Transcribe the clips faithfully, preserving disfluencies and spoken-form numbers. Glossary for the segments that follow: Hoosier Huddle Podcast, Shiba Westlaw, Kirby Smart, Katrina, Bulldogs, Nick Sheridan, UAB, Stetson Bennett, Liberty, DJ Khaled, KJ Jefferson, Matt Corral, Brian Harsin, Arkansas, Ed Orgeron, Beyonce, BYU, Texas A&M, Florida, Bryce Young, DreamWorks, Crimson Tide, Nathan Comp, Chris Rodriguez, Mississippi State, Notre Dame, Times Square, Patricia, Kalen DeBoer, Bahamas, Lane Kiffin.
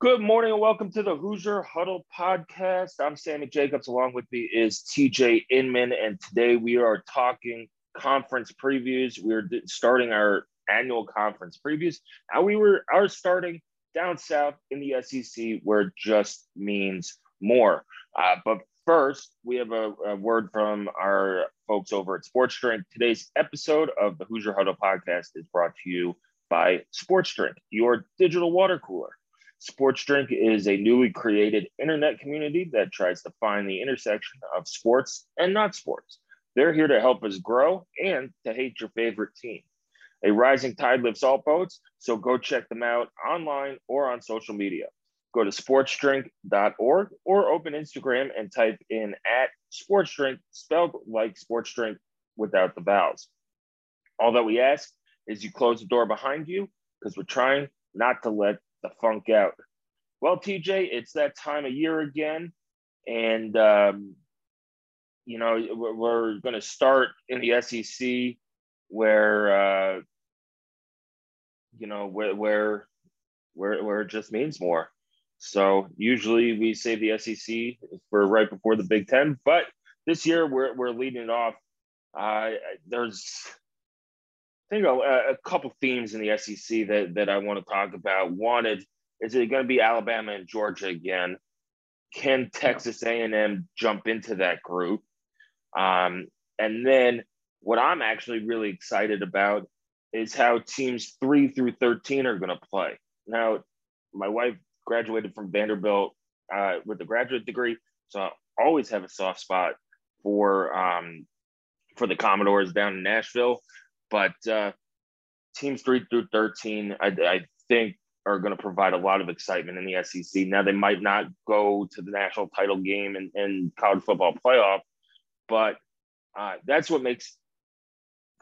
Good morning and welcome to the Hoosier Huddle Podcast. I'm Sammy Jacobs. Along with me is T J Inman, and today we are talking conference previews. We're starting our annual conference previews. Now we were are starting down south in the S E C, where just means more. Uh, but first, we have a, a word from our folks over at Sports Drink. Today's episode of the Hoosier Huddle Podcast is brought to you by Sports Drink, your digital water cooler. Sports Drink is a newly created internet community that tries to find the intersection of sports and not sports. They're here to help us grow and to hate your favorite team. A rising tide lifts all boats, so go check them out online or on social media. Go to sports drink dot org or open Instagram and type in at Sports Drink, spelled like sports drink without the vowels. All that we ask is you close the door behind you, because we're trying not to let the funk out. Well, T J, it's that time of year again, and um, you know we're, we're going to start in the S E C, where uh, you know where, where where where it just means more. So usually we save the S E C for right before the Big Ten, but this year we're we're leading it off. Uh, there's I think a, a couple themes in the S E C that, that I want to talk about. One is, is it going to be Alabama and Georgia again? Can Texas A and M jump into that group? Um, and then what I'm actually really excited about is how teams three through thirteen are going to play. Now, my wife graduated from Vanderbilt uh, with a graduate degree, so I always have a soft spot for um, for the Commodores down in Nashville. But uh, teams three through thirteen, I, I think, are going to provide a lot of excitement in the S E C. Now, they might not go to the national title game and, and college football playoff, but uh, that's what makes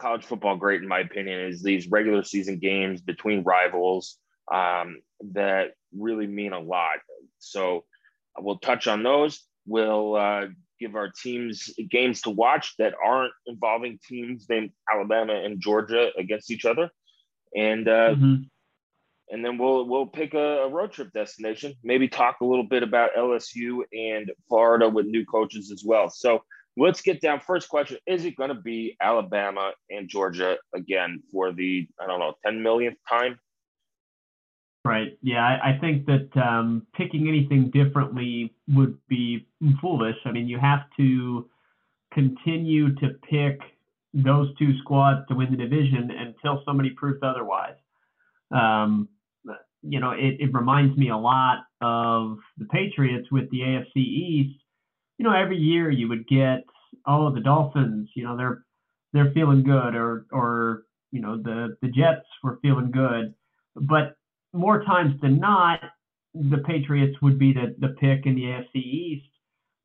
college football great, in my opinion, is these regular season games between rivals um, that really mean a lot. So we'll touch on those. We'll uh, give our teams games to watch that aren't involving teams named Alabama and Georgia against each other. And uh, mm-hmm. and then we'll we'll pick a, a road trip destination, maybe talk a little bit about L S U and Florida with new coaches as well. So let's get down. First question, is it going to be Alabama and Georgia again for the, I don't know, ten millionth time? Right. Yeah, I, I think that um, picking anything differently would be foolish. I mean, you have to continue to pick those two squads to win the division until somebody proves otherwise. Um, you know, it, it reminds me a lot of the Patriots with the A F C East. You know, every year you would get, oh, the Dolphins, you know, they're they're feeling good, or or you know, the the Jets were feeling good, but more times than not, the Patriots would be the, the pick in the A F C East,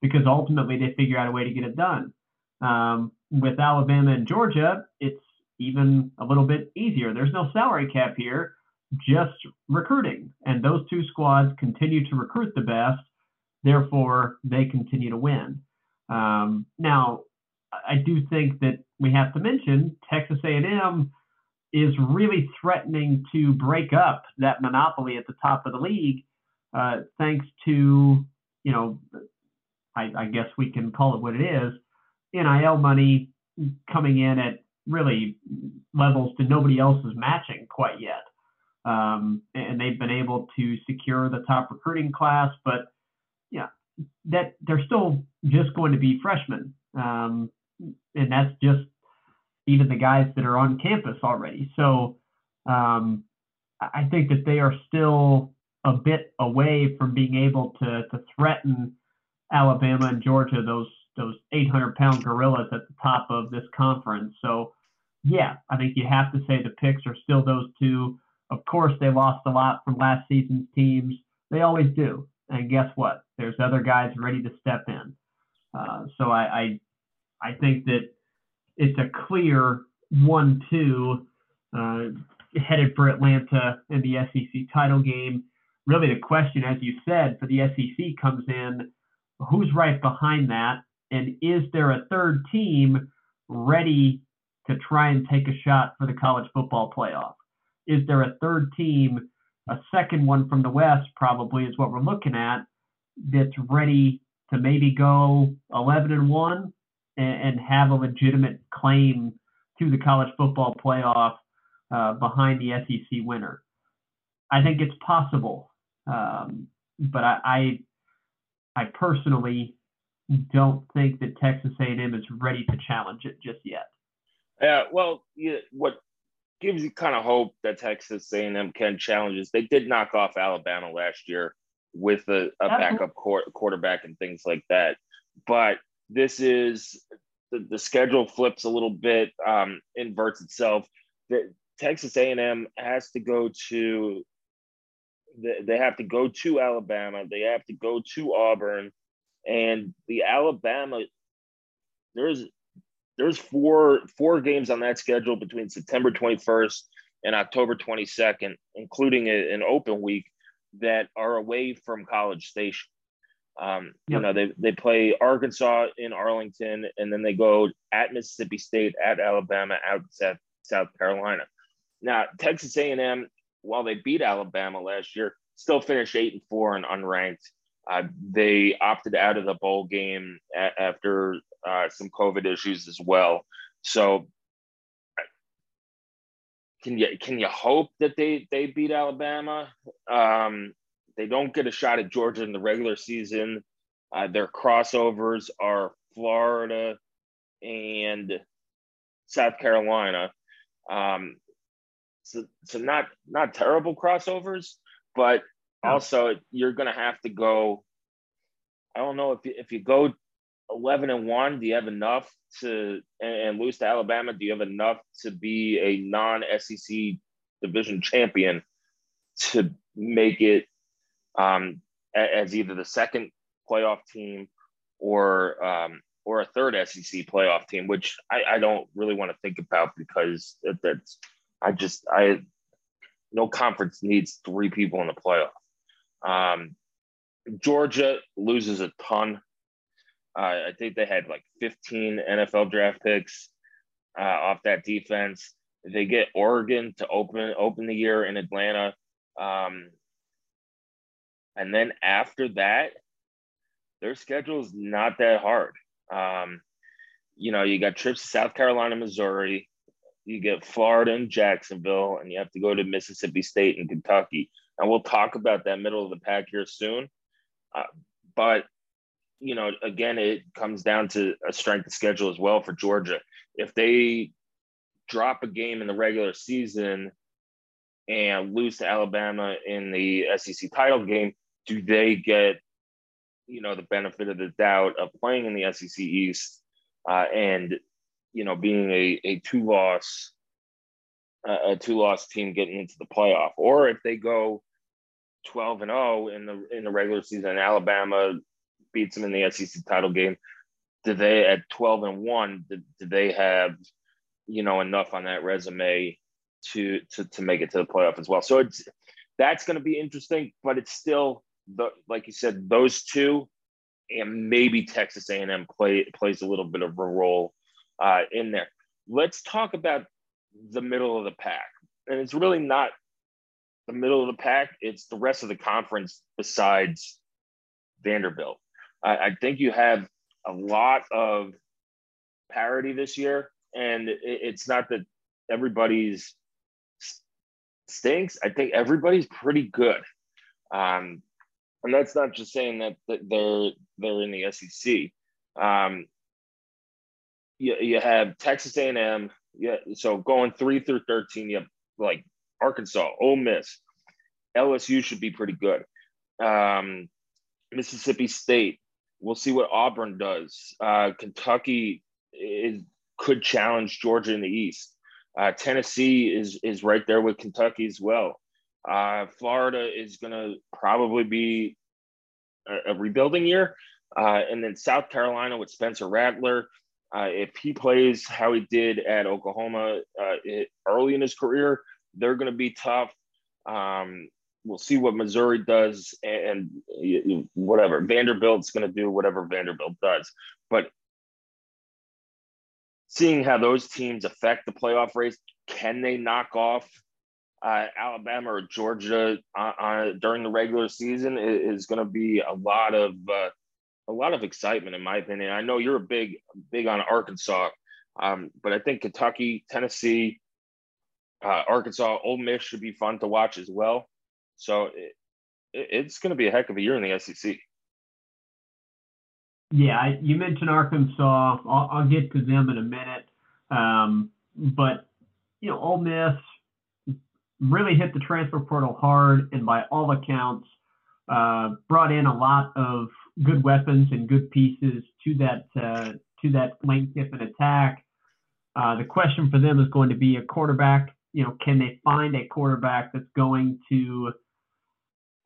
because ultimately they figure out a way to get it done. Um, with Alabama and Georgia, it's even a little bit easier. There's no salary cap here, just recruiting. And those two squads continue to recruit the best, therefore they continue to win. Um, now, I do think that we have to mention Texas A and M is really threatening to break up that monopoly at the top of the league, uh, thanks to, you know, I, I guess we can call it what it is, N I L money coming in at really levels that nobody else is matching quite yet. Um, and they've been able to secure the top recruiting class, but yeah, that they're still just going to be freshmen. Um, and that's just even the guys that are on campus already. So um, I think that they are still a bit away from being able to to threaten Alabama and Georgia, those those eight hundred pound gorillas at the top of this conference. So yeah, I think you have to say the picks are still those two. Of course, they lost a lot from last season's teams. They always do. And guess what? There's other guys ready to step in. Uh, so I, I, I think that it's a clear one two uh, headed for Atlanta in the S E C title game. Really, the question, as you said, for the S E C comes in, who's right behind that? And is there a third team ready to try and take a shot for the college football playoff? Is there a third team, a second one from the West probably is what we're looking at, that's ready to maybe go eleven and one and, and have a legitimate claim to the college football playoff uh, behind the S E C winner? I think it's possible, um, but I, I I personally don't think that Texas A and M is ready to challenge it just yet. Yeah, well, yeah, what gives you kind of hope that Texas A and M can challenge is they did knock off Alabama last year with a, a backup qu- quarterback and things like that. But this is the, the schedule flips a little bit, um, inverts itself. The, Texas A and M has to go to – they have to go to Alabama. They have to go to Auburn. And the Alabama – there's – There's four four games on that schedule between September twenty-first and October twenty-second, including a, an open week, that are away from College Station. Um, yep. You know, they they play Arkansas in Arlington, and then they go at Mississippi State, at Alabama, out South, South Carolina. Now, Texas A and M, while they beat Alabama last year, still finished eight and four and unranked. Uh, they opted out of the bowl game a- after – Uh, some COVID issues as well. So can you can you hope that they, they beat Alabama? Um, they don't get a shot at Georgia in the regular season. Uh, their crossovers are Florida and South Carolina. Um, so so not, not terrible crossovers, but also you're going to have to go – I don't know if you, if you go – eleven and one, do you have enough to and lose to Alabama? Do you have enough to be a non-S E C division champion to make it um, as either the second playoff team or um, or a third S E C playoff team, which I, I don't really want to think about because that, that's I just I no conference needs three people in the playoff. Um, Georgia loses a ton. Uh, I think they had like fifteen N F L draft picks uh, off that defense. They get Oregon to open open the year in Atlanta. Um, and then after that, their schedule is not that hard. Um, you know, you got trips to South Carolina, Missouri. You get Florida and Jacksonville, and you have to go to Mississippi State and Kentucky. And we'll talk about that middle of the pack here soon. Uh, but you know, again, it comes down to a strength of schedule as well for Georgia. If they drop a game in the regular season and lose to Alabama in the S E C title game, do they get, you know, the benefit of the doubt of playing in the S E C East uh, and, you know, being a, a two-loss uh, a two-loss team getting into the playoff? Or if they go twelve and oh in the in the regular season and Alabama beats them in the S E C title game, do they at twelve and one, do, do they have, you know, enough on that resume to, to, to make it to the playoff as well? So it's, that's going to be interesting, but it's still the, like you said, those two and maybe Texas A and M play plays a little bit of a role uh, in there. Let's talk about the middle of the pack. And it's really not the middle of the pack. It's the rest of the conference besides Vanderbilt. I think you have a lot of parity this year, and it's not that everybody's stinks. I think everybody's pretty good. Um, and that's not just saying that they're, they're in the S E C. Um, you, you have Texas A and M. Yeah, so going three through thirteen, you have like Arkansas, Ole Miss. L S U should be pretty good. Um, Mississippi State. We'll see what Auburn does. Uh, Kentucky is, could challenge Georgia in the East. Uh, Tennessee is is right there with Kentucky as well. Uh, Florida is going to probably be a, a rebuilding year. Uh, and then South Carolina with Spencer Rattler. Uh, if he plays how he did at Oklahoma uh, it, early in his career, they're going to be tough. Um, we'll see what Missouri does and, and whatever. Vanderbilt's going to do whatever Vanderbilt does. But seeing how those teams affect the playoff race, can they knock off uh, Alabama or Georgia on, on, during the regular season is, is going to be a lot of uh, a lot of excitement, in my opinion. I know you're a big, big on Arkansas, um, but I think Kentucky, Tennessee, uh, Arkansas, Ole Miss should be fun to watch as well. So it, it's going to be a heck of a year in the S E C. Yeah, you mentioned Arkansas. I'll, I'll get to them in a minute. Um, but, you know, Ole Miss really hit the transfer portal hard and by all accounts uh, brought in a lot of good weapons and good pieces to that uh, to that lane kiff and attack. Uh, the question for them is going to be a quarterback. You know, can they find a quarterback that's going to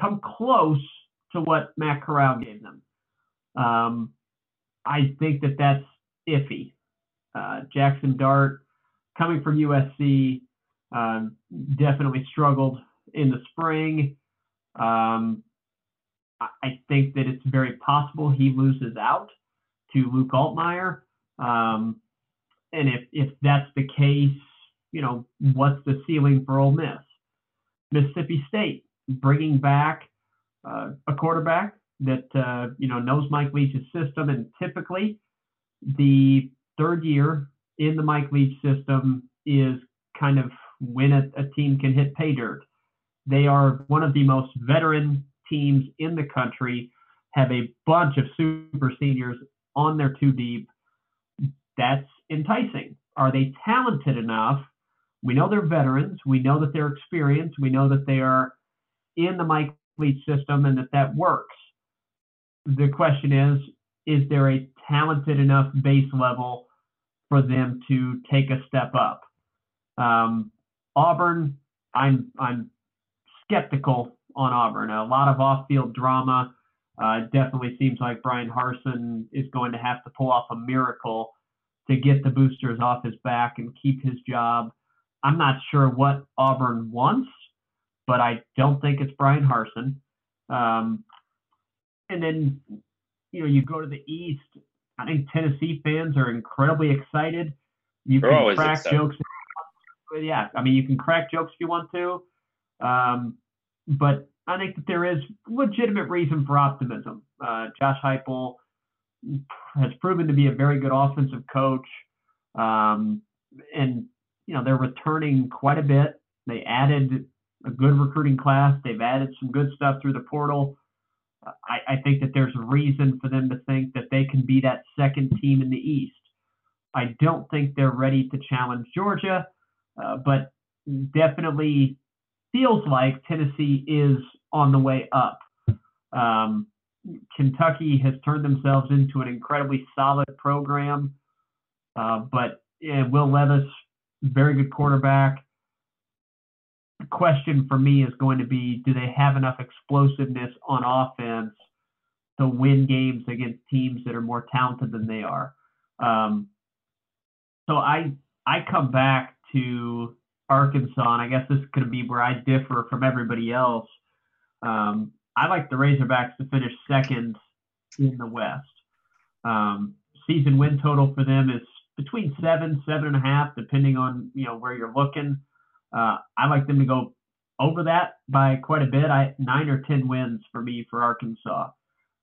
come close to what Matt Corral gave them? Um, I think that that's iffy. Uh, Jackson Dart, coming from U S C, um, definitely struggled in the spring. Um, I think that it's very possible he loses out to Luke Altmaier. Um, and if, if that's the case, you know, what's the ceiling for Ole Miss? Mississippi State, bringing back uh, a quarterback that, uh, you know, knows Mike Leach's system. And typically the third year in the Mike Leach system is kind of when a, a team can hit pay dirt. They are one of the most veteran teams in the country, have a bunch of super seniors on their two deep. That's enticing. Are they talented enough? We know they're veterans. We know that they're experienced. We know that they are in the Mike Leach system and that that works. The question is, is there a talented enough base level for them to take a step up? Um, Auburn, I'm I'm skeptical on Auburn. A lot of off-field drama. Uh, it definitely seems like Brian Harsin is going to have to pull off a miracle to get the boosters off his back and keep his job. I'm not sure what Auburn wants, but I don't think it's Brian Harsin. Um, And then, you know, you go to the East. I think Tennessee fans are incredibly excited. You They're can crack excited. jokes. If you want to. Yeah, I mean, you can crack jokes if you want to. Um, but I think that there is legitimate reason for optimism. Uh, Josh Heupel has proven to be a very good offensive coach. Um, and, you know, they're returning quite a bit. They added a good recruiting class. They've added some good stuff through the portal. I, I think that there's a reason for them to think that they can be that second team in the East. I don't think they're ready to challenge Georgia, uh, but definitely feels like Tennessee is on the way up. Um, Kentucky has turned themselves into an incredibly solid program, uh, but yeah, Will Levis, very good quarterback. The question for me is going to be, do they have enough explosiveness on offense to win games against teams that are more talented than they are? Um, so I I come back to Arkansas, and I guess this is going to be where I differ from everybody else. Um, I like the Razorbacks to finish second in the West. Um, season win total for them is between seven, seven and a half, depending on, you know, where you're looking. Uh, I like them to go over that by quite a bit. I nine or ten wins for me for Arkansas.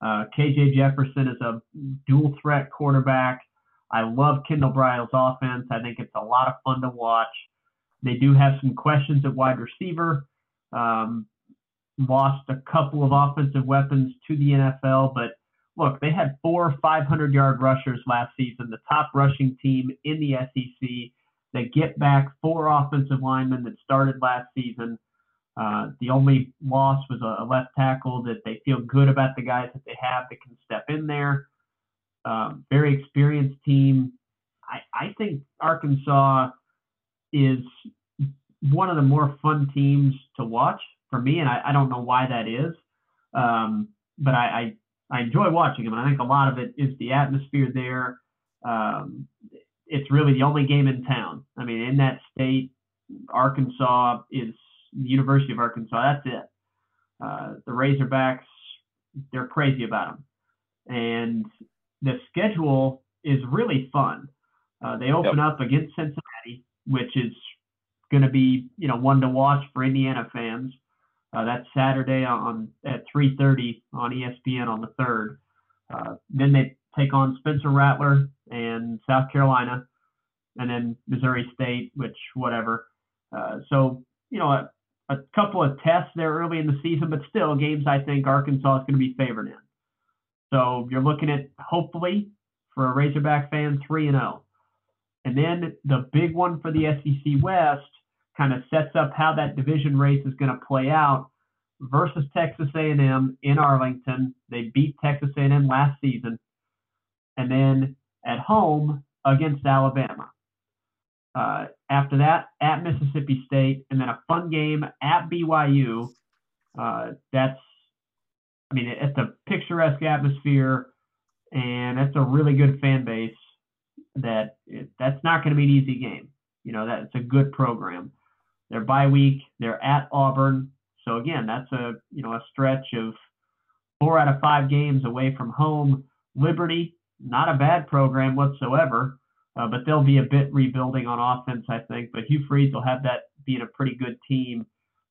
Uh, K J Jefferson is a dual threat quarterback. I love Kendall Briles' offense. I think it's a lot of fun to watch. They do have some questions at wide receiver. Um, lost a couple of offensive weapons to the N F L, but look, they had four five hundred yard rushers last season, the top rushing team in the S E C. They get back four offensive linemen that started last season. Uh, the only loss was a, a left tackle that they feel good about the guys that they have that can step in there. Um, very experienced team. I, I think Arkansas is one of the more fun teams to watch for me, and I, I don't know why that is, um, but I, I, I enjoy watching him, and I think a lot of it is the atmosphere there. Um, it's really the only game in town. I mean, in that state, Arkansas is the University of Arkansas. That's it. Uh, the Razorbacks, they're crazy about them. And the schedule is really fun. Uh, they open yep. up against Cincinnati, which is going to be, you know, one to watch for Indiana fans. Uh, that's Saturday on at three thirty on E S P N on the third. Uh, then they take on Spencer Rattler and South Carolina, and then Missouri State, which whatever. Uh, so, you know, a, a couple of tests there early in the season, but still games I think Arkansas is going to be favored in. So you're looking at, hopefully, for a Razorback fan, three and oh. And then the big one for the S E C West kind of sets up how that division race is going to play out versus Texas A and M in Arlington. They beat Texas A and M last season. And then at home against Alabama. Uh, after that, at Mississippi State, and then a fun game at B Y U. Uh, that's, I mean, it's a picturesque atmosphere, and that's a really good fan base. That that's not going to be an easy game. You know, that's a good program. They're bye week. They're at Auburn. So again, that's a, you know, a stretch of four out of five games away from home. Liberty, not a bad program whatsoever, uh, but they'll be a bit rebuilding on offense, I think. But Hugh Freeze will have that being a pretty good team.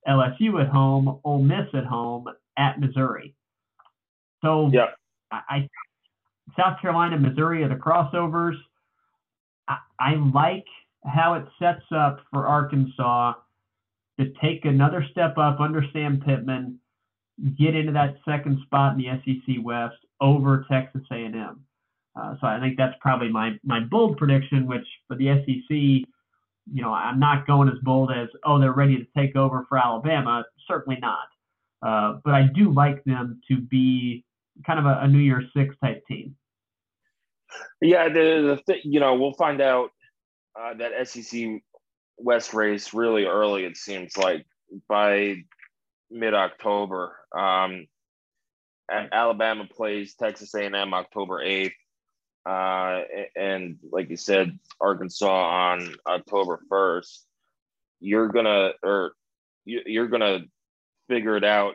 L S U at home, Ole Miss at home, at Missouri. So yeah. I, I South Carolina, Missouri are the crossovers. I, I like how it sets up for Arkansas to take another step up under Sam Pittman, get into that second spot in the S E C West over Texas A and M. Uh, so I think that's probably my my bold prediction, which for the S E C, you know, I'm not going as bold as, oh, they're ready to take over for Alabama. Certainly not. Uh, but I do like them to be kind of a, a New Year's Six type team. Yeah, the, the th- you know, we'll find out uh, that S E C West race really early, it seems like, by mid-October. Um, Alabama plays Texas A and M October eighth, uh, and like you said, Arkansas on October first. You're gonna or you, you're gonna figure it out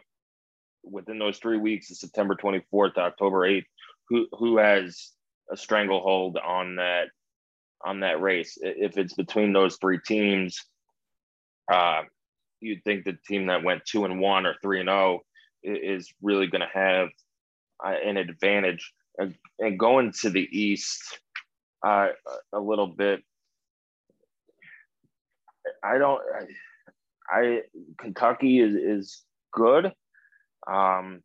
within those three weeks of September twenty-fourth to October eighth. Who who has a stranglehold on that on that race? If it's between those three teams, uh, you'd think the team that went two and one or three and zero is really going to have uh, an advantage. And, and going to the East uh, a little bit, I don't. I, I Kentucky is is good, um,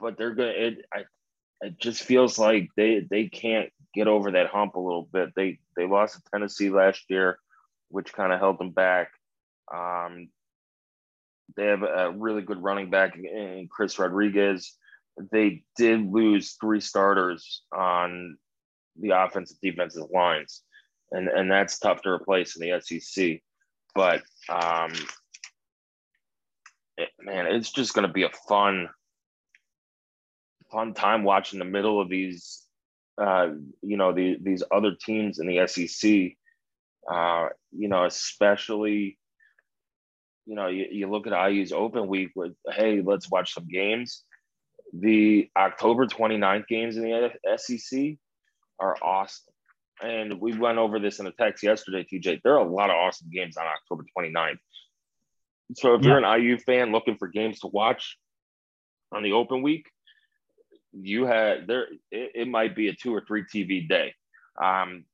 but they're gonna. It, I, it just feels like they they can't get over that hump a little bit. They they lost to Tennessee last year, which kind of held them back. Um, They have a really good running back in Chris Rodriguez. They did lose three starters on the offensive defensive lines, and, and that's tough to replace in the S E C. But, um, it, man, it's just going to be a fun, fun time watching the middle of these, uh, you know, the, these other teams in the S E C, uh, you know, especially – you know, you, you look at I U's open week with, hey, let's watch some games. The October twenty-ninth games in the S E C are awesome. And we went over this in a text yesterday, T J. There are a lot of awesome games on October twenty-ninth. So if yeah. you're an I U fan looking for games to watch on the open week, you had there, it, it might be a two or three T V day. Um,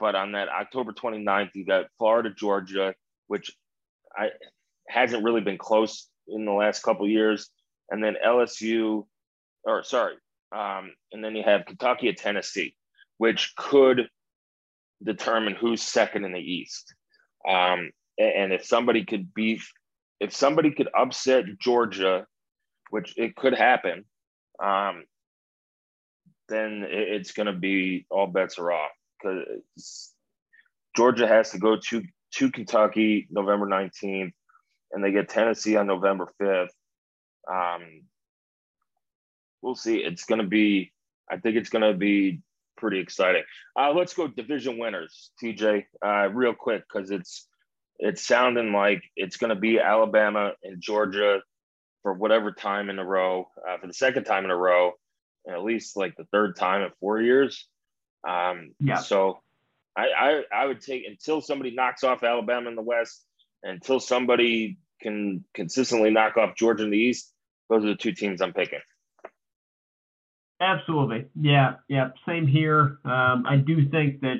but on that October twenty-ninth, you got Florida, Georgia, which I hasn't really been close in the last couple of years. And then L S U, or sorry, um, and then you have Kentucky at Tennessee, which could determine who's second in the East. Um, and if somebody could beat, if somebody could upset Georgia, which it could happen, um, then it's going to be all bets are off, because Georgia has to go to, to Kentucky November nineteenth. and they get Tennessee on November fifth. Um, we'll see. It's going to be – I think it's going to be pretty exciting. Uh, let's go division winners, T J, uh, real quick, because it's it's sounding like it's going to be Alabama and Georgia for whatever time in a row, uh, for the second time in a row, and at least like the third time in four years. Um, yeah. So I, I I would take – until somebody knocks off Alabama in the West, until somebody can consistently knock off Georgia in the East, those are the two teams I'm picking. Absolutely. Yeah, yeah, same here. Um, I do think that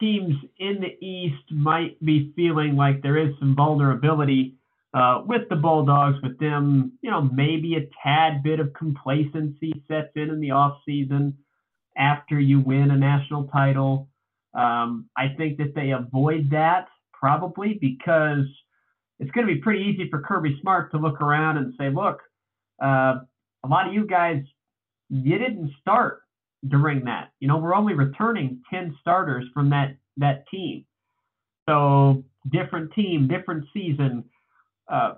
teams in the East might be feeling like there is some vulnerability uh, with the Bulldogs, with them, you know, maybe a tad bit of complacency sets in in the offseason after you win a national title. Um, I think that they avoid that probably because it's going to be pretty easy for Kirby Smart to look around and say, look, uh, a lot of you guys, you didn't start during that. You know, we're only returning ten starters from that, that team. So different team, different season. Uh,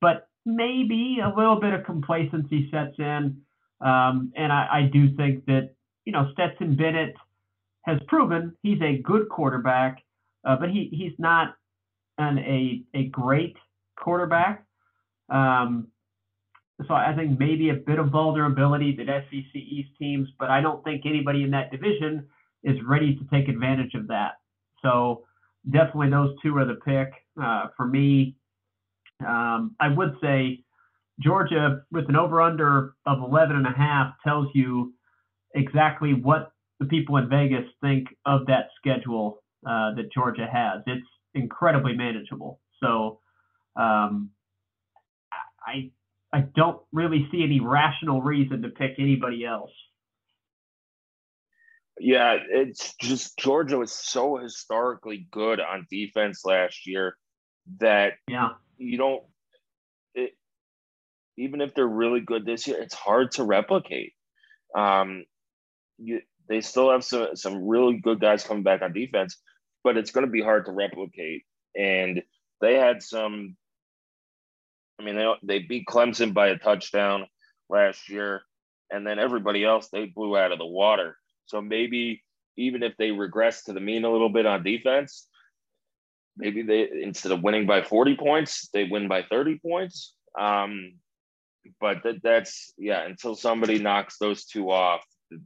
but maybe a little bit of complacency sets in. Um, and I, I do think that, you know, Stetson Bennett has proven he's a good quarterback, uh, but he, he's not an, a, a great quarterback. Um, So I think maybe a bit of vulnerability that S E C East teams, but I don't think anybody in that division is ready to take advantage of that. So definitely those two are the pick uh, for me. Um, I would say Georgia with an over-under of eleven and a half tells you exactly what the people in Vegas think of that schedule uh, that Georgia has. It's incredibly manageable. So um, I I don't really see any rational reason to pick anybody else. Yeah, it's just Georgia was so historically good on defense last year that yeah. you don't it, – even if they're really good this year, it's hard to replicate. Um, you, they still have some, some really good guys coming back on defense, but it's going to be hard to replicate. And they had some – I mean, they they beat Clemson by a touchdown last year, and then everybody else they blew out of the water. So maybe even if they regress to the mean a little bit on defense, maybe they instead of winning by forty points, they win by thirty points. Um, but that, that's yeah. Until somebody knocks those two off,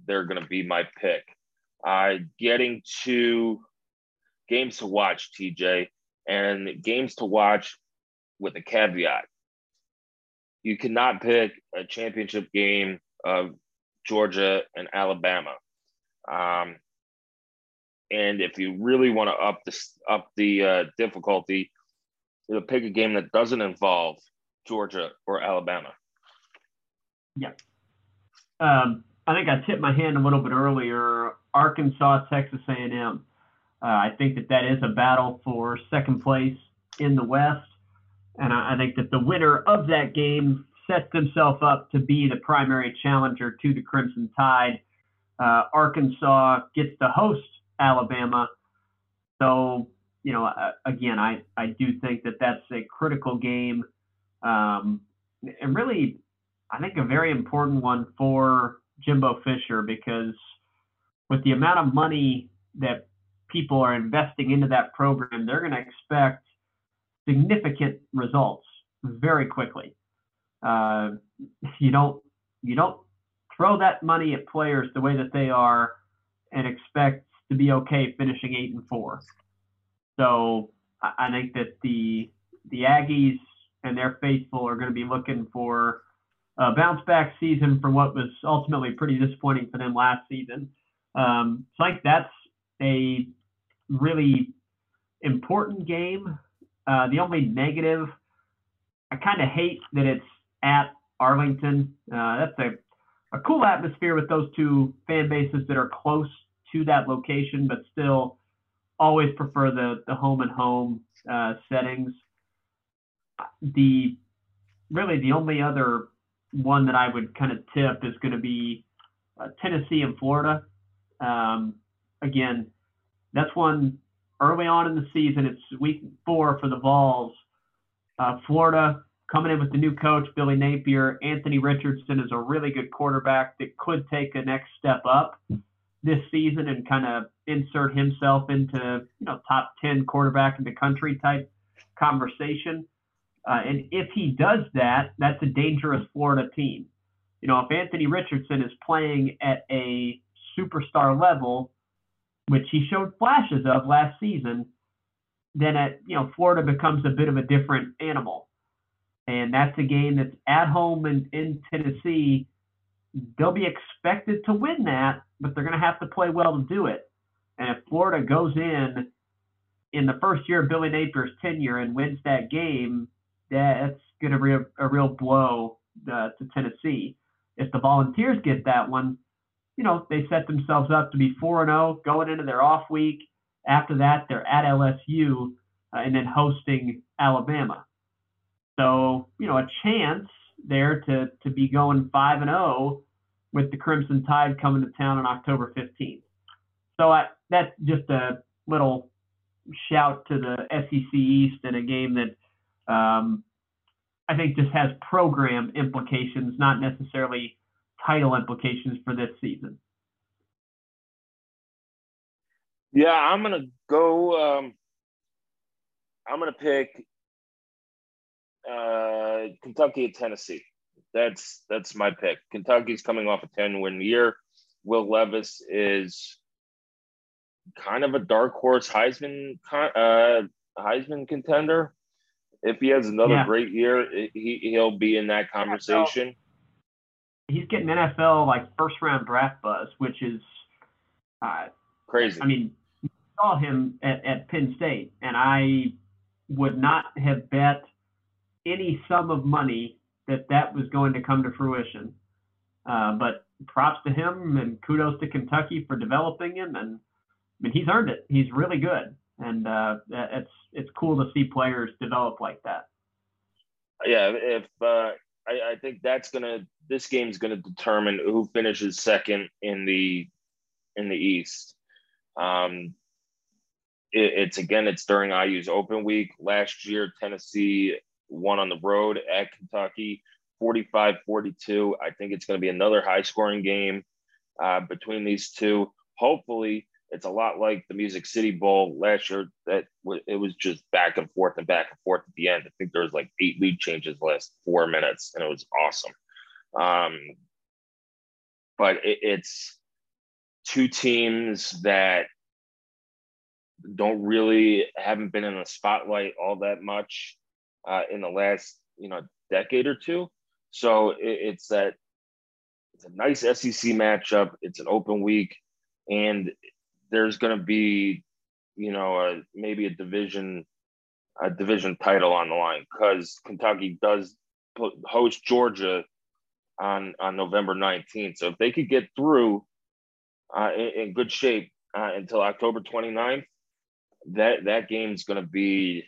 they're going to be my pick. Uh, getting to games to watch, T J, and games to watch with a caveat. You cannot pick a championship game of Georgia and Alabama, um, and if you really want to up the up the uh, difficulty, you'll pick a game that doesn't involve Georgia or Alabama. Yeah, um, I think I tipped my hand a little bit earlier. Arkansas, Texas A and M. Uh, I think that that is a battle for second place in the West. And I think that the winner of that game sets themselves up to be the primary challenger to the Crimson Tide. Uh, Arkansas gets to host Alabama. So, you know, again, I, I do think that that's a critical game. Um, and really, I think a very important one for Jimbo Fisher, because with the amount of money that people are investing into that program, they're going to expect significant results very quickly. Uh, you don't you don't throw that money at players the way that they are and expect to be okay finishing eight and four. So I think that the the Aggies and their faithful are going to be looking for a bounce back season from what was ultimately pretty disappointing for them last season. Um, so I think that's a really important game. Uh, the only negative, I kind of hate that it's at Arlington. Uh, that's a, a cool atmosphere with those two fan bases that are close to that location, but still always prefer the, the home and home uh, settings. The really the only other one that I would kind of tip is going to be uh, Tennessee and Florida. Um, again, that's one. Early on in the season, it's week four for the Vols. Uh, Florida coming in with the new coach, Billy Napier. Anthony Richardson is a really good quarterback that could take a next step up this season and kind of insert himself into, you know, top ten quarterback in the country type conversation. Uh, and if he does that, that's a dangerous Florida team. You know, if Anthony Richardson is playing at a superstar level, which he showed flashes of last season, then at, you know, Florida becomes a bit of a different animal. And that's a game that's at home and in Tennessee. They'll be expected to win that, but they're going to have to play well to do it. And if Florida goes in in the first year of Billy Napier's tenure and wins that game, that's going to be a, a real blow uh, to Tennessee. If the Volunteers get that one, you know, they set themselves up to be four and oh going into their off week. After that, they're at L S U uh, and then hosting Alabama. So, you know, a chance there to to be going five and oh with the Crimson Tide coming to town on October fifteenth. So I, that's just a little shout to the S E C East in a game that um, I think just has program implications, not necessarily title implications for this season. Yeah, I'm going to go um, – I'm going to pick uh, Kentucky at Tennessee. That's that's my pick. Kentucky's coming off a ten-win year. Will Levis is kind of a dark horse Heisman uh, Heisman contender. If he has another yeah. great year, he, he'll be in that conversation. He's getting N F L, like, first-round draft buzz, which is uh, crazy. I mean, we saw him at, at Penn State, and I would not have bet any sum of money that that was going to come to fruition. Uh, but props to him and kudos to Kentucky for developing him. And I mean, he's earned it. He's really good. And uh, it's, it's cool to see players develop like that. Yeah. If uh, I, I think that's going to, this game's going to determine who finishes second in the, in the East. Um, it, it's again, it's during I U's open week. Last year, Tennessee won on the road at Kentucky, forty-five forty-two. I think it's going to be another high scoring game uh, between these two. Hopefully it's a lot like the Music City Bowl last year that w- it was just back and forth and back and forth at the end. I think there was like eight lead changes last four minutes and it was awesome. Um, but it, it's, two teams that don't really haven't been in the spotlight all that much uh, in the last, you know, decade or two. So it, it's that it's a nice S E C matchup. It's an open week, and there's going to be, you know, a, maybe a division a division title on the line because Kentucky does put, host Georgia on on November nineteenth. So if they could get through. Uh, in, in good shape uh, until October twenty-ninth, that that game's going to be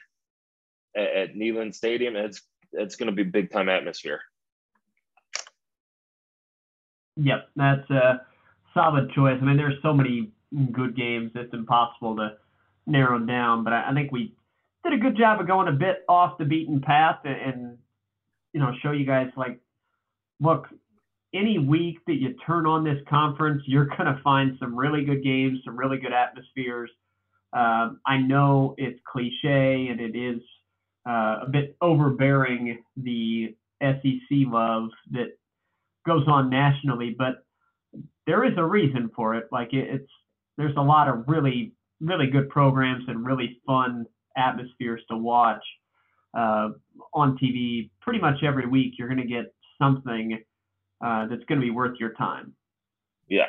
at, at Neyland Stadium. It's it's going to be big-time atmosphere. Yep, that's a solid choice. I mean, there's so many good games, it's impossible to narrow down. But I, I think we did a good job of going a bit off the beaten path and, and you know, show you guys, like, look, any week that you turn on this conference, you're going to find some really good games, some really good atmospheres. Um, I know it's cliche and it is uh, a bit overbearing, the S E C love that goes on nationally, but there is a reason for it. Like it, it's, there's a lot of really, really good programs and really fun atmospheres to watch uh, on T V. Pretty much every week you're going to get something Uh, that's going to be worth your time. Yeah.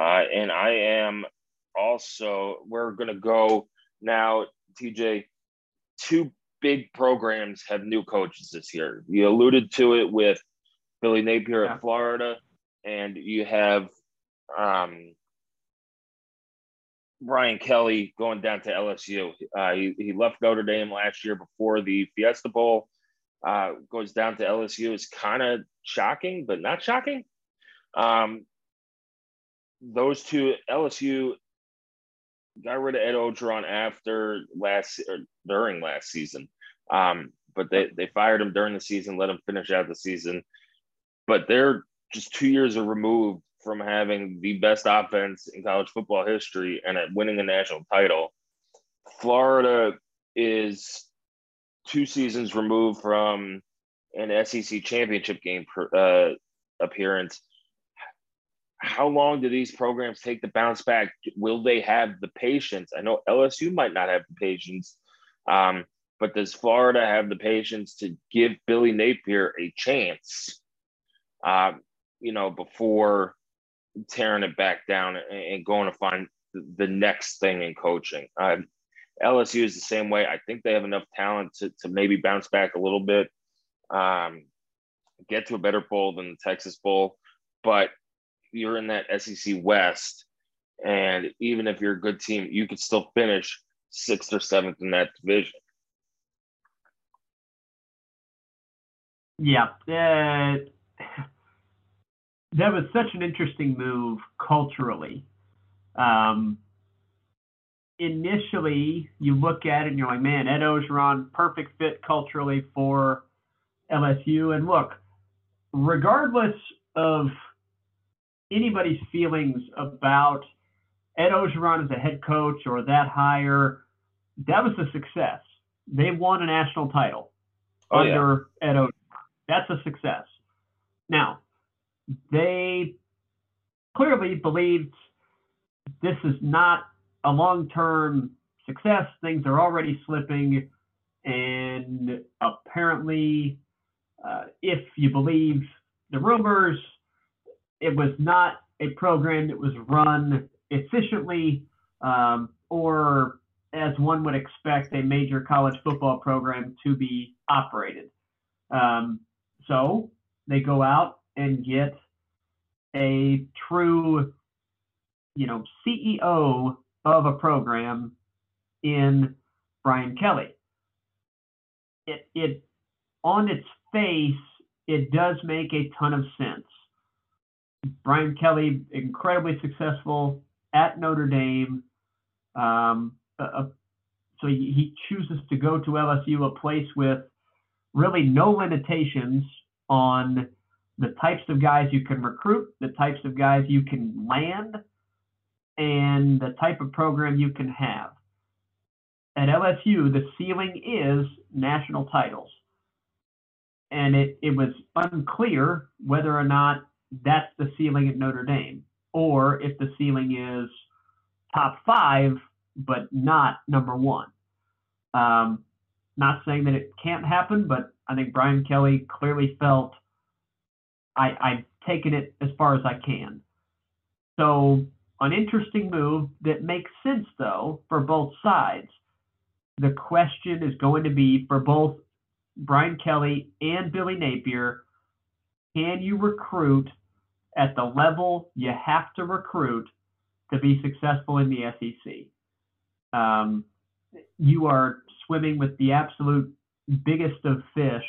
Uh, and I am also, we're going to go now, T J, two big programs have new coaches this year. You alluded to it with Billy Napier yeah. at Florida, and you have um, Brian Kelly going down to L S U. Uh, he, he left Notre Dame last year before the Fiesta Bowl. Uh, goes down to L S U is kind of shocking, but not shocking. Um, those two, L S U got rid of Ed Orgeron after last or during last season. Um, but they, they fired him during the season, let him finish out the season. But they're just two years removed from having the best offense in college football history and at winning a national title. Florida is two seasons removed from an S E C championship game uh, appearance. How long do these programs take to bounce back? Will they have the patience? I know L S U might not have the patience, um, but does Florida have the patience to give Billy Napier a chance, uh, you know, before tearing it back down and, and going to find the next thing in coaching? Uh, L S U is the same way. I think they have enough talent to, to maybe bounce back a little bit, um, get to a better bowl than the Texas Bowl, but you're in that S E C West, and even if you're a good team, you could still finish sixth or seventh in that division. Yeah. That, that was such an interesting move culturally. Um, initially, you look at it and you're like, man, Ed Orgeron, perfect fit culturally for L S U. And look, regardless of anybody's feelings about Ed Orgeron as a head coach or that hire, that was a success. They won a national title oh, under yeah. Ed Orgeron. That's a success. Now, they clearly believed this is not a long-term success. Things are already slipping. And apparently, uh, if you believe the rumors, it was not a program that was run efficiently um, or as one would expect a major college football program to be operated. Um, so they go out and get a true, you know, C E O of a program in Brian Kelly. It, it on its face, it does make a ton of sense. Brian Kelly, incredibly successful at Notre Dame. Um, uh, so he chooses to go to L S U, a place with really no limitations on the types of guys you can recruit, the types of guys you can land, and the type of program you can have. At L S U, the ceiling is national titles. And it, it was unclear whether or not that's the ceiling at Notre Dame, or if the ceiling is top five, but not number one. Um, not saying that it can't happen, but I think Brian Kelly clearly felt I, I've taken it as far as I can. So an interesting move that makes sense, though, for both sides. The question is going to be for both Brian Kelly and Billy Napier, can you recruit at the level you have to recruit to be successful in the S E C? Um, you are swimming with the absolute biggest of fish,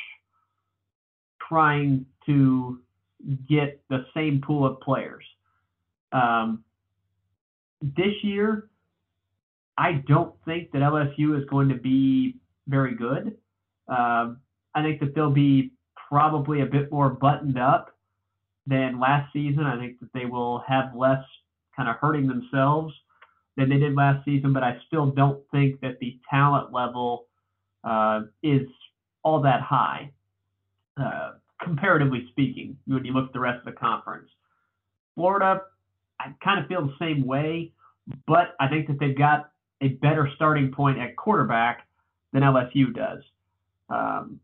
trying to get the same pool of players. Um, this year, I don't think that L S U is going to be very good. Um, I think that they'll be probably a bit more buttoned up than last season. I think that they will have less kind of hurting themselves than they did last season, but I still don't think that the talent level uh, is all that high, uh, comparatively speaking, when you look at the rest of the conference. Florida, I kind of feel the same way, but I think that they've got a better starting point at quarterback than L S U does. Um,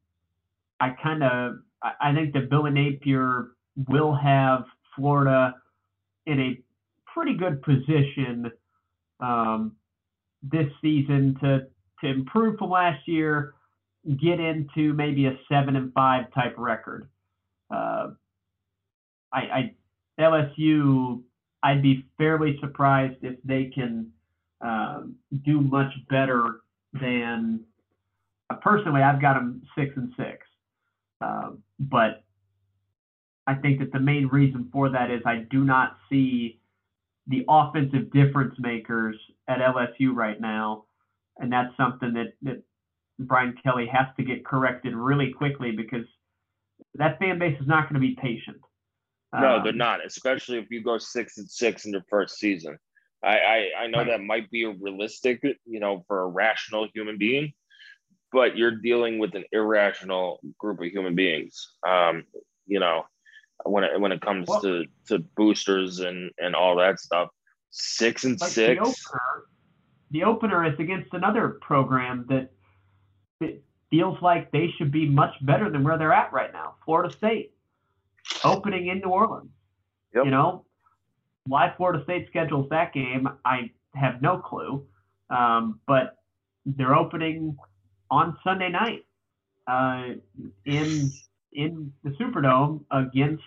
I kind of I think that Billy Napier will have Florida in a pretty good position um, this season to to improve from last year, get into maybe a seven and five type record. Uh, I, I L S U, I'd be fairly surprised if they can um, do much better than uh, personally. I've got them six and six. Uh, but I think that the main reason for that is I do not see the offensive difference makers at L S U right now. And that's something that, that Brian Kelly has to get corrected really quickly, because that fan base is not going to be patient. No, um, they're not, especially if you go six and six in your first season. I, I, I know that might be realistic, you know, for a rational human being, but you're dealing with an irrational group of human beings, um, you know, when it, when it comes well, to, to boosters and, and all that stuff. Six and six. The opener, the opener is against another program that it feels like they should be much better than where they're at right now. Florida State opening in New Orleans. Yep. You know, why Florida State schedules that game, I have no clue. Um, but they're opening on Sunday night uh, in in the Superdome against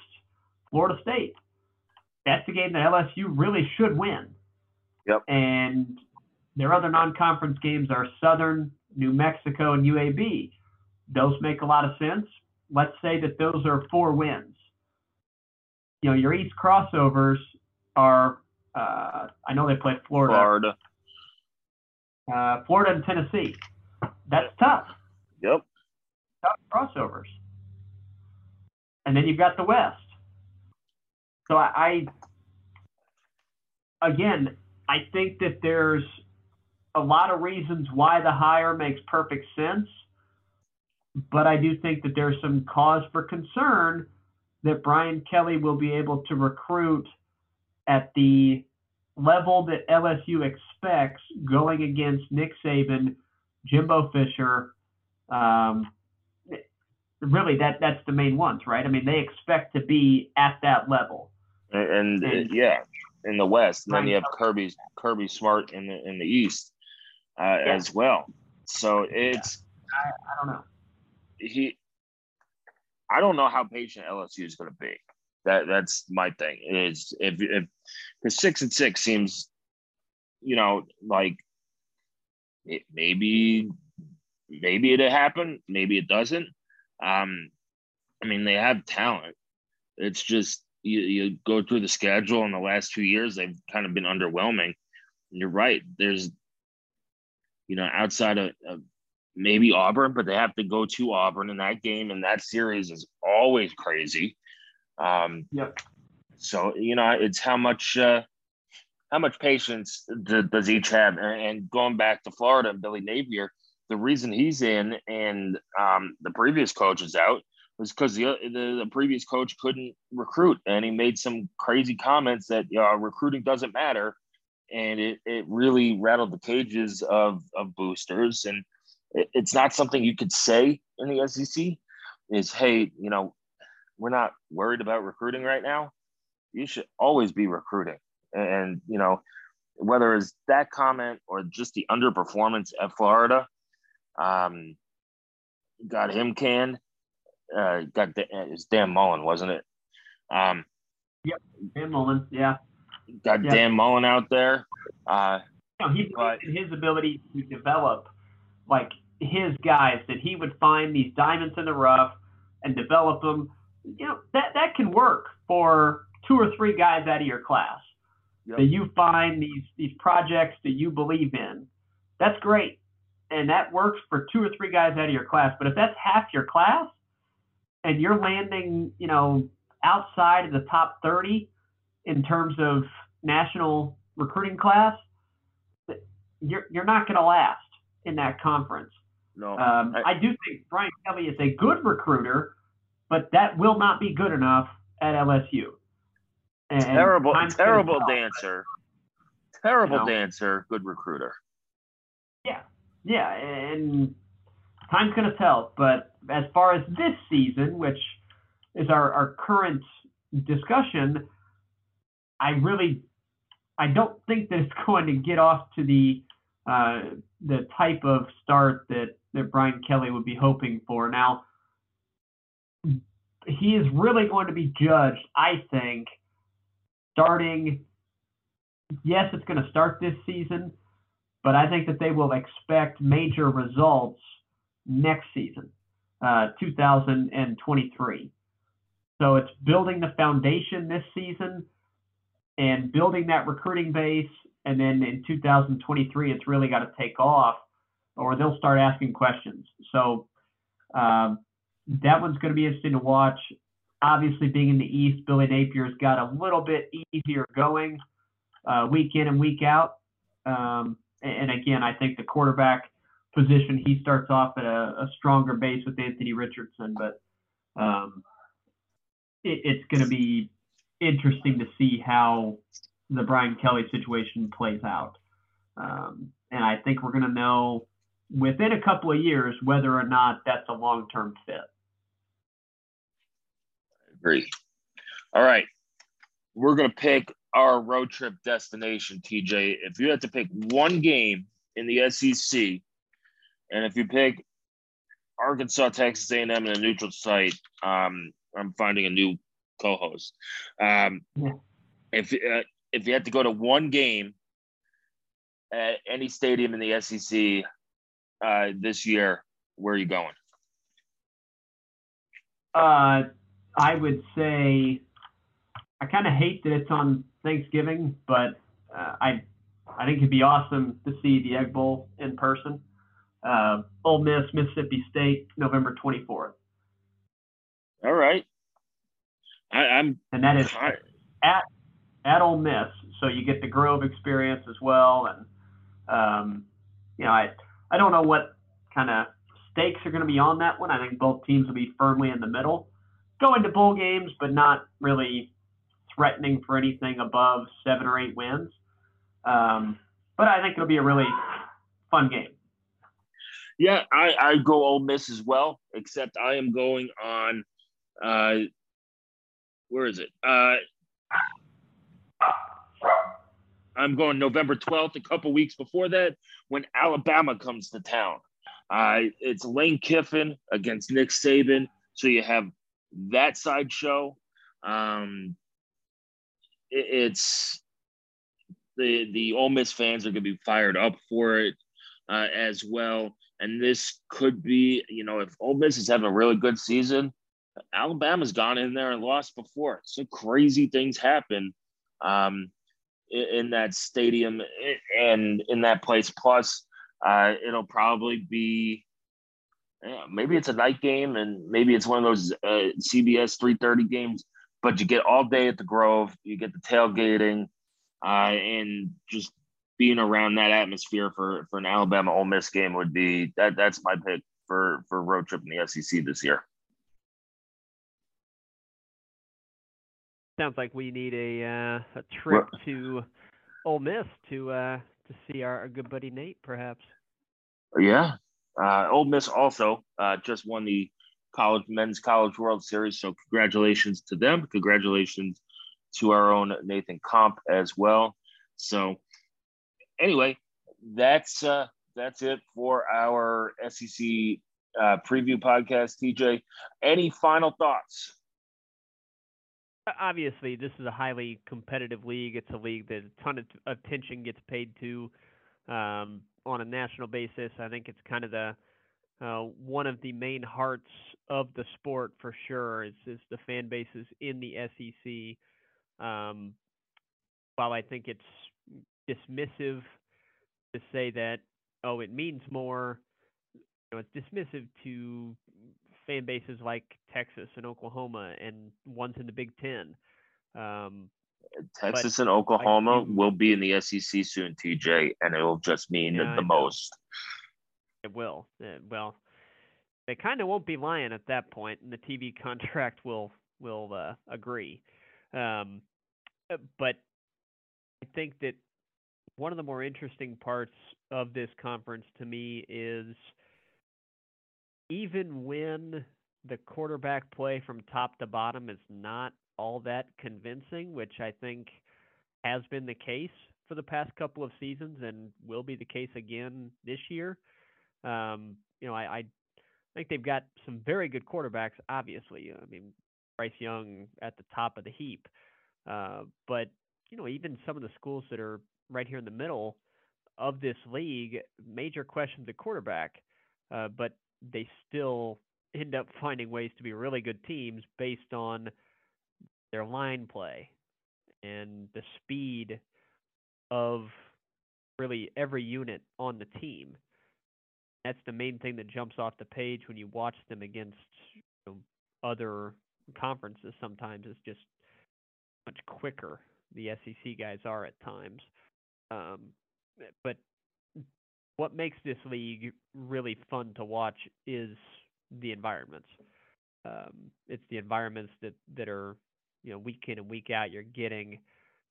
Florida State. That's a game that L S U really should win. Yep. And their other non-conference games are Southern, New Mexico, and U A B. Those make a lot of sense. Let's say that those are four wins. You know, your East crossovers are, uh, I know they play Florida. Florida. Uh, Florida and Tennessee. That's tough. Yep. Tough crossovers. And then you've got the West. So I, I, again, I think that there's a lot of reasons why the hire makes perfect sense, but I do think that there's some cause for concern that Brian Kelly will be able to recruit at the level that L S U expects going against Nick Saban, Jimbo Fisher. Um, really, that that's the main ones, right? I mean, they expect to be at that level. And, and yeah, in the West, and then you have Kirby Kirby Smart in the in the East uh, yeah. as well. So it's yeah. I, I don't know. He, I don't know how patient L S U is going to be. That that's my thing. Is if if because six and six seems, you know, like it, maybe maybe it'll happen, maybe it doesn't. Um, I mean, they have talent. It's just, You, you go through the schedule in the last two years, they've kind of been underwhelming. And you're right. There's, you know, outside of, of maybe Auburn, but they have to go to Auburn in that game. And that series is always crazy. Um, yep. So, you know, it's how much, uh, how much patience do, does each have? And going back to Florida and Billy Napier, the reason he's in and um, the previous coach is out was because the, the the previous coach couldn't recruit, and he made some crazy comments that uh, recruiting doesn't matter, and it, it really rattled the cages of, of boosters. And it, it's not something you could say in the S E C is, hey, you know, we're not worried about recruiting right now. You should always be recruiting. And, you know, whether it's that comment or just the underperformance at Florida, um, got him canned. Uh, got the, it was Dan Mullen, wasn't it? Um, yep, Dan Mullen. Yeah, got yep. Dan Mullen out there. Uh, no, he believed in his ability to develop, like his guys, that he would find these diamonds in the rough and develop them. You know, that that can work for two or three guys out of your class. Yep. That you find these these projects that you believe in. That's great, and that works for two or three guys out of your class. But if that's half your class, and you're landing, you know, outside of the top thirty in terms of national recruiting class, you're you're not going to last in that conference. No, um, I, I do think Brian Kelly is a good recruiter, but that will not be good enough at L S U. And terrible, terrible dancer, but, terrible you know, dancer, good recruiter. Yeah, yeah, and time's going to tell, but as far as this season, which is our, our current discussion, I really, I don't think that it's going to get off to the uh, the type of start that, that Brian Kelly would be hoping for. Now, he is really going to be judged, I think, starting, yes, it's going to start this season, but I think that they will expect major results next season. Uh, two thousand twenty-three. So it's building the foundation this season and building that recruiting base. And then in two thousand twenty-three, it's really got to take off. or they'll start asking questions. So um, that one's going to be interesting to watch. Obviously, being in the East, Billy Napier's got a little bit easier going uh, week in and week out. Um, and, and again, I think the quarterback position, he starts off at a, a stronger base with Anthony Richardson, but um, it, it's going to be interesting to see how the Brian Kelly situation plays out. Um, and I think we're going to know within a couple of years whether or not that's a long-term fit. I agree. All right. We're going to pick our road trip destination, T J. If you had to pick one game in the S E C, and if you pick Arkansas, Texas A and M, and a neutral site, um, I'm finding a new co-host. Um, yeah. If uh, if you had to go to one game at any stadium in the S E C uh, this year, where are you going? Uh, I would say I kind of hate that it's on Thanksgiving, but uh, I I think it'd be awesome to see the Egg Bowl in person. Uh, Ole Miss, Mississippi State, November twenty-fourth. All right. I, I'm and that is I, at at Ole Miss, so you get the Grove experience as well. And um, you know, I I don't know what kind of stakes are going to be on that one. I think both teams will be firmly in the middle, going to bowl games, but not really threatening for anything above seven or eight wins. Um, but I think it'll be a really fun game. Yeah, I, I go Ole Miss as well, except I am going on, uh, where is it? Uh, I'm going November twelfth, a couple weeks before that, when Alabama comes to town. Uh, it's Lane Kiffin against Nick Saban, so you have that side show. Um, it, it's the, the Ole Miss fans are going to be fired up for it uh, as well. And this could be, you know, if Ole Miss is having a really good season, Alabama's gone in there and lost before. So crazy things happen um, in that stadium and in that place. Plus, uh, it'll probably be, yeah, maybe it's a night game and maybe it's one of those uh, C B S three thirty games, but you get all day at the Grove, you get the tailgating uh, and just being around that atmosphere for, for an Alabama Ole Miss game would be that. That's my pick for, for road trip in the S E C this year. Sounds like we need a uh, a trip We're, to Ole Miss to uh, to see our, our good buddy Nate, perhaps. Yeah, uh, Ole Miss also uh, just won the college men's college World Series, so congratulations to them. Congratulations to our own Nathan Comp as well. So. Anyway, that's uh, that's it for our S E C uh, preview podcast, T J. Any final thoughts? Obviously, this is a highly competitive league. It's a league that a ton of attention gets paid to um, on a national basis. I think it's kind of the uh, one of the main hearts of the sport for sure is, is the fan bases in the S E C. Um, while I think it's dismissive to say that, oh, it means more. You know, it's dismissive to fan bases like Texas and Oklahoma and ones in the Big Ten. Um, Texas and Oklahoma do, will be in the S E C soon, T J, and it will just mean yeah, the I most. Know. It will. Uh, well, they kind of won't be lying at that point, and the T V contract will will uh, agree. Um, but I think that one of the more interesting parts of this conference to me is even when the quarterback play from top to bottom is not all that convincing, which I think has been the case for the past couple of seasons and will be the case again this year. Um, you know, I, I think they've got some very good quarterbacks, obviously. I mean, Bryce Young at the top of the heap. Uh, but, you know, even some of the schools that are right here in the middle of this league, major questions at quarterback, uh, but they still end up finding ways to be really good teams based on their line play and the speed of really every unit on the team. that's the main thing that jumps off the page when you watch them against, you know, other conferences. Sometimes is just much quicker the S E C guys are at times. Um, but what makes this league really fun to watch is the environments. Um, it's the environments that, that are, you know, week in and week out you're getting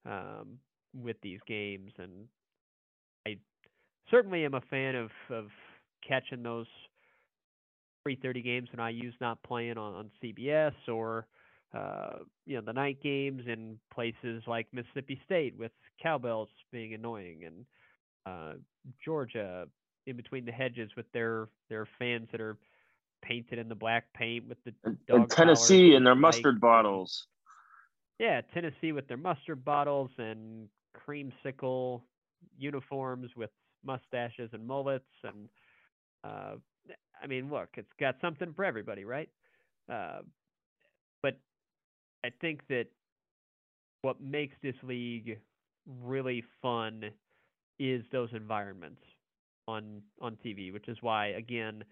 um, with these games. And I certainly am a fan of, of catching those three thirty games when I U's not playing on, on C B S, or uh, you know, the night games in places like Mississippi State with cowbells being annoying, and uh, Georgia in between the hedges with their, their fans that are painted in the black paint with the dog and Tennessee and their mustard bottles. Yeah, Tennessee with their mustard bottles and creamsicle uniforms with mustaches and mullets. And uh, I mean, look, it's got something for everybody, right? Uh, but I think that what makes this league really fun is those environments on on T V, which is why, again,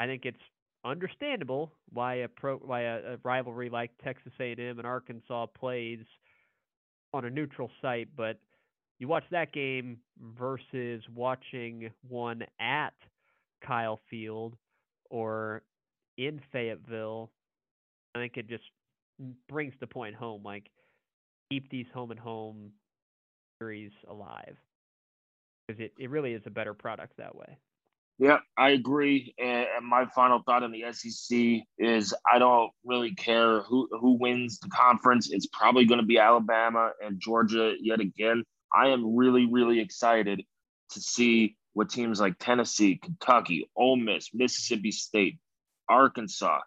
I think it's understandable why a pro, why a, a rivalry like Texas A and M and Arkansas plays on a neutral site, but you watch that game versus watching one at Kyle Field or in Fayetteville. I think it just brings the point home, like, keep these home and home series alive, because it, it really is a better product that way. Yeah, I agree. And my final thought on the S E C is I don't really care who, who wins the conference. It's probably going to be Alabama and Georgia yet again. I am really, really excited to see what teams like Tennessee, Kentucky, Ole Miss, Mississippi State, Arkansas,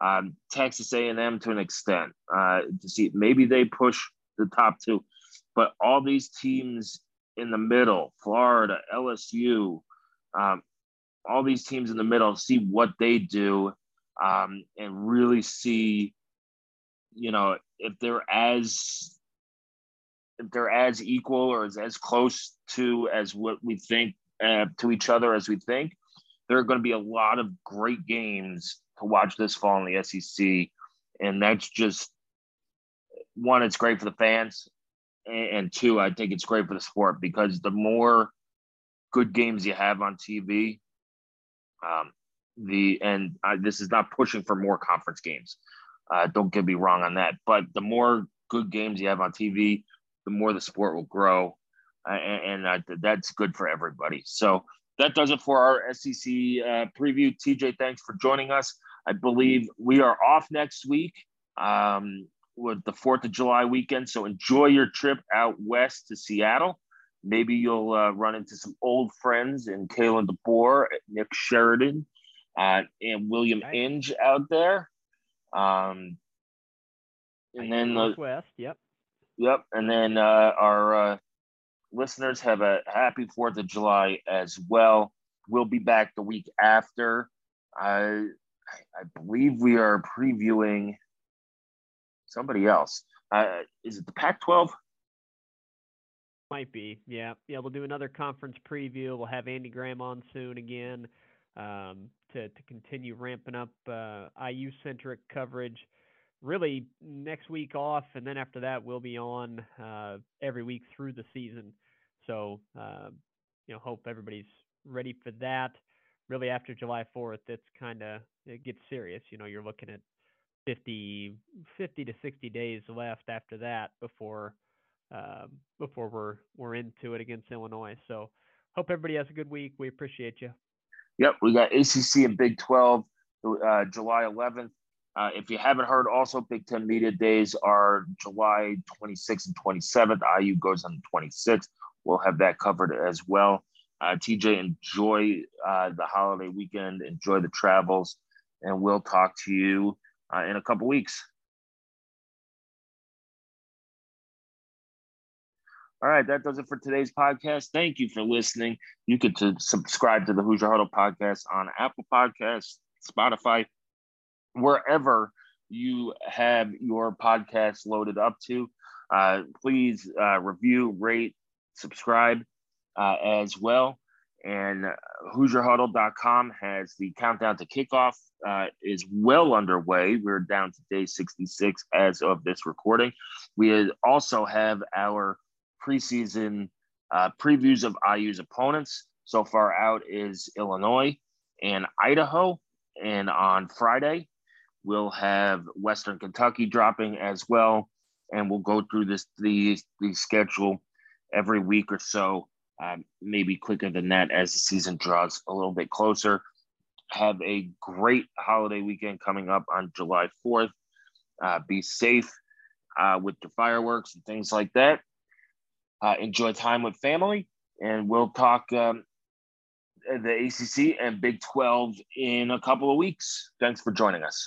um, Texas A and M to an extent, uh, to see maybe they push the top two. But all these teams in the middle, Florida, L S U, um, all these teams in the middle, see what they do, um, and really see, you know, if they're as if they're as equal or as, as close to as what we think uh, to each other as we think. There are going to be a lot of great games to watch this fall in the S E C, and that's just one. It's great for the fans, and, and two, I think it's great for the sport, because the more good games you have on T V. Um, the and I, this is not pushing for more conference games. Uh, don't get me wrong on that. But the more good games you have on T V, the more the sport will grow, uh, and, and uh, that's good for everybody. So that does it for our S E C uh, preview. T J, thanks for joining us. I believe we are off next week um, with the fourth of July weekend. So enjoy your trip out west to Seattle. Maybe you'll uh, run into some old friends in Kalen DeBoer, Nick Sheridan, uh, and William right. Inge out there. Um, and then Northwest, uh, yep. Yep, and then uh, our uh, listeners have a happy fourth of July as well. We'll be back the week after. I, I believe we are previewing somebody else. Uh, is it the Pac twelve? Might be, yeah. Yeah, we'll do another conference preview. We'll have Andy Graham on soon again um, to, to continue ramping up uh, I U-centric coverage. Really, next week off, and then after that, we'll be on uh, every week through the season. So, uh, you know, hope everybody's ready for that. Really, after July fourth, it's kind of – it gets serious. You know, you're looking at fifty to sixty days left after that before – Uh, before we're we're into it against Illinois. So hope everybody has a good week. We appreciate you. Yep, we got A C C and Big twelve uh, July eleventh. Uh, if you haven't heard, also Big Ten Media Days are July twenty-sixth and twenty-seventh. I U goes on the twenty-sixth. We'll have that covered as well. Uh, T J, enjoy uh, the holiday weekend. Enjoy the travels, and we'll talk to you uh, in a couple weeks. All right, that does it for today's podcast. Thank you for listening. You can to subscribe to the Hoosier Huddle Podcast on Apple Podcasts, Spotify, wherever you have your podcast loaded up to. Uh, please uh, review, rate, subscribe uh, as well. And Hoosier Huddle dot com has the countdown to kickoff uh, is well underway. We're down to day sixty-six as of this recording. We also have our preseason uh, previews of I U's opponents. So far out is Illinois and Idaho. And on Friday, we'll have Western Kentucky dropping as well. And we'll go through this the, the schedule every week or so. Um, maybe quicker than that as the season draws a little bit closer. Have a great holiday weekend coming up on July fourth. Uh, be safe uh, with the fireworks and things like that. Uh, enjoy time with family, and we'll talk um, the A C C and Big twelve in a couple of weeks. Thanks for joining us.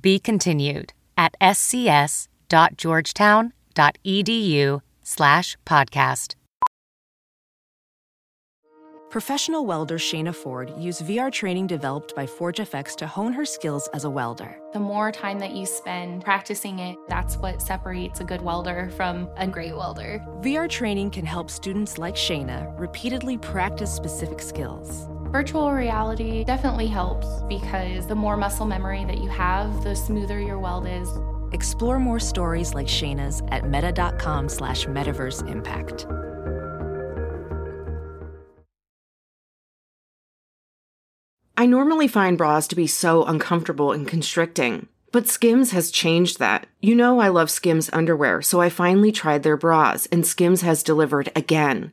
Be continued at scs.georgetown.edu slash podcast. Professional welder Shayna Ford used V R training developed by ForgeFX to hone her skills as a welder. The more time that you spend practicing it, that's what separates a good welder from a great welder. V R training can help students like Shayna repeatedly practice specific skills. Virtual reality definitely helps because the more muscle memory that you have, the smoother your weld is. Explore more stories like Shayna's at meta.com slash metaverse impact. I normally find bras to be so uncomfortable and constricting, but Skims has changed that. You know I love Skims underwear, so I finally tried their bras, and Skims has delivered again.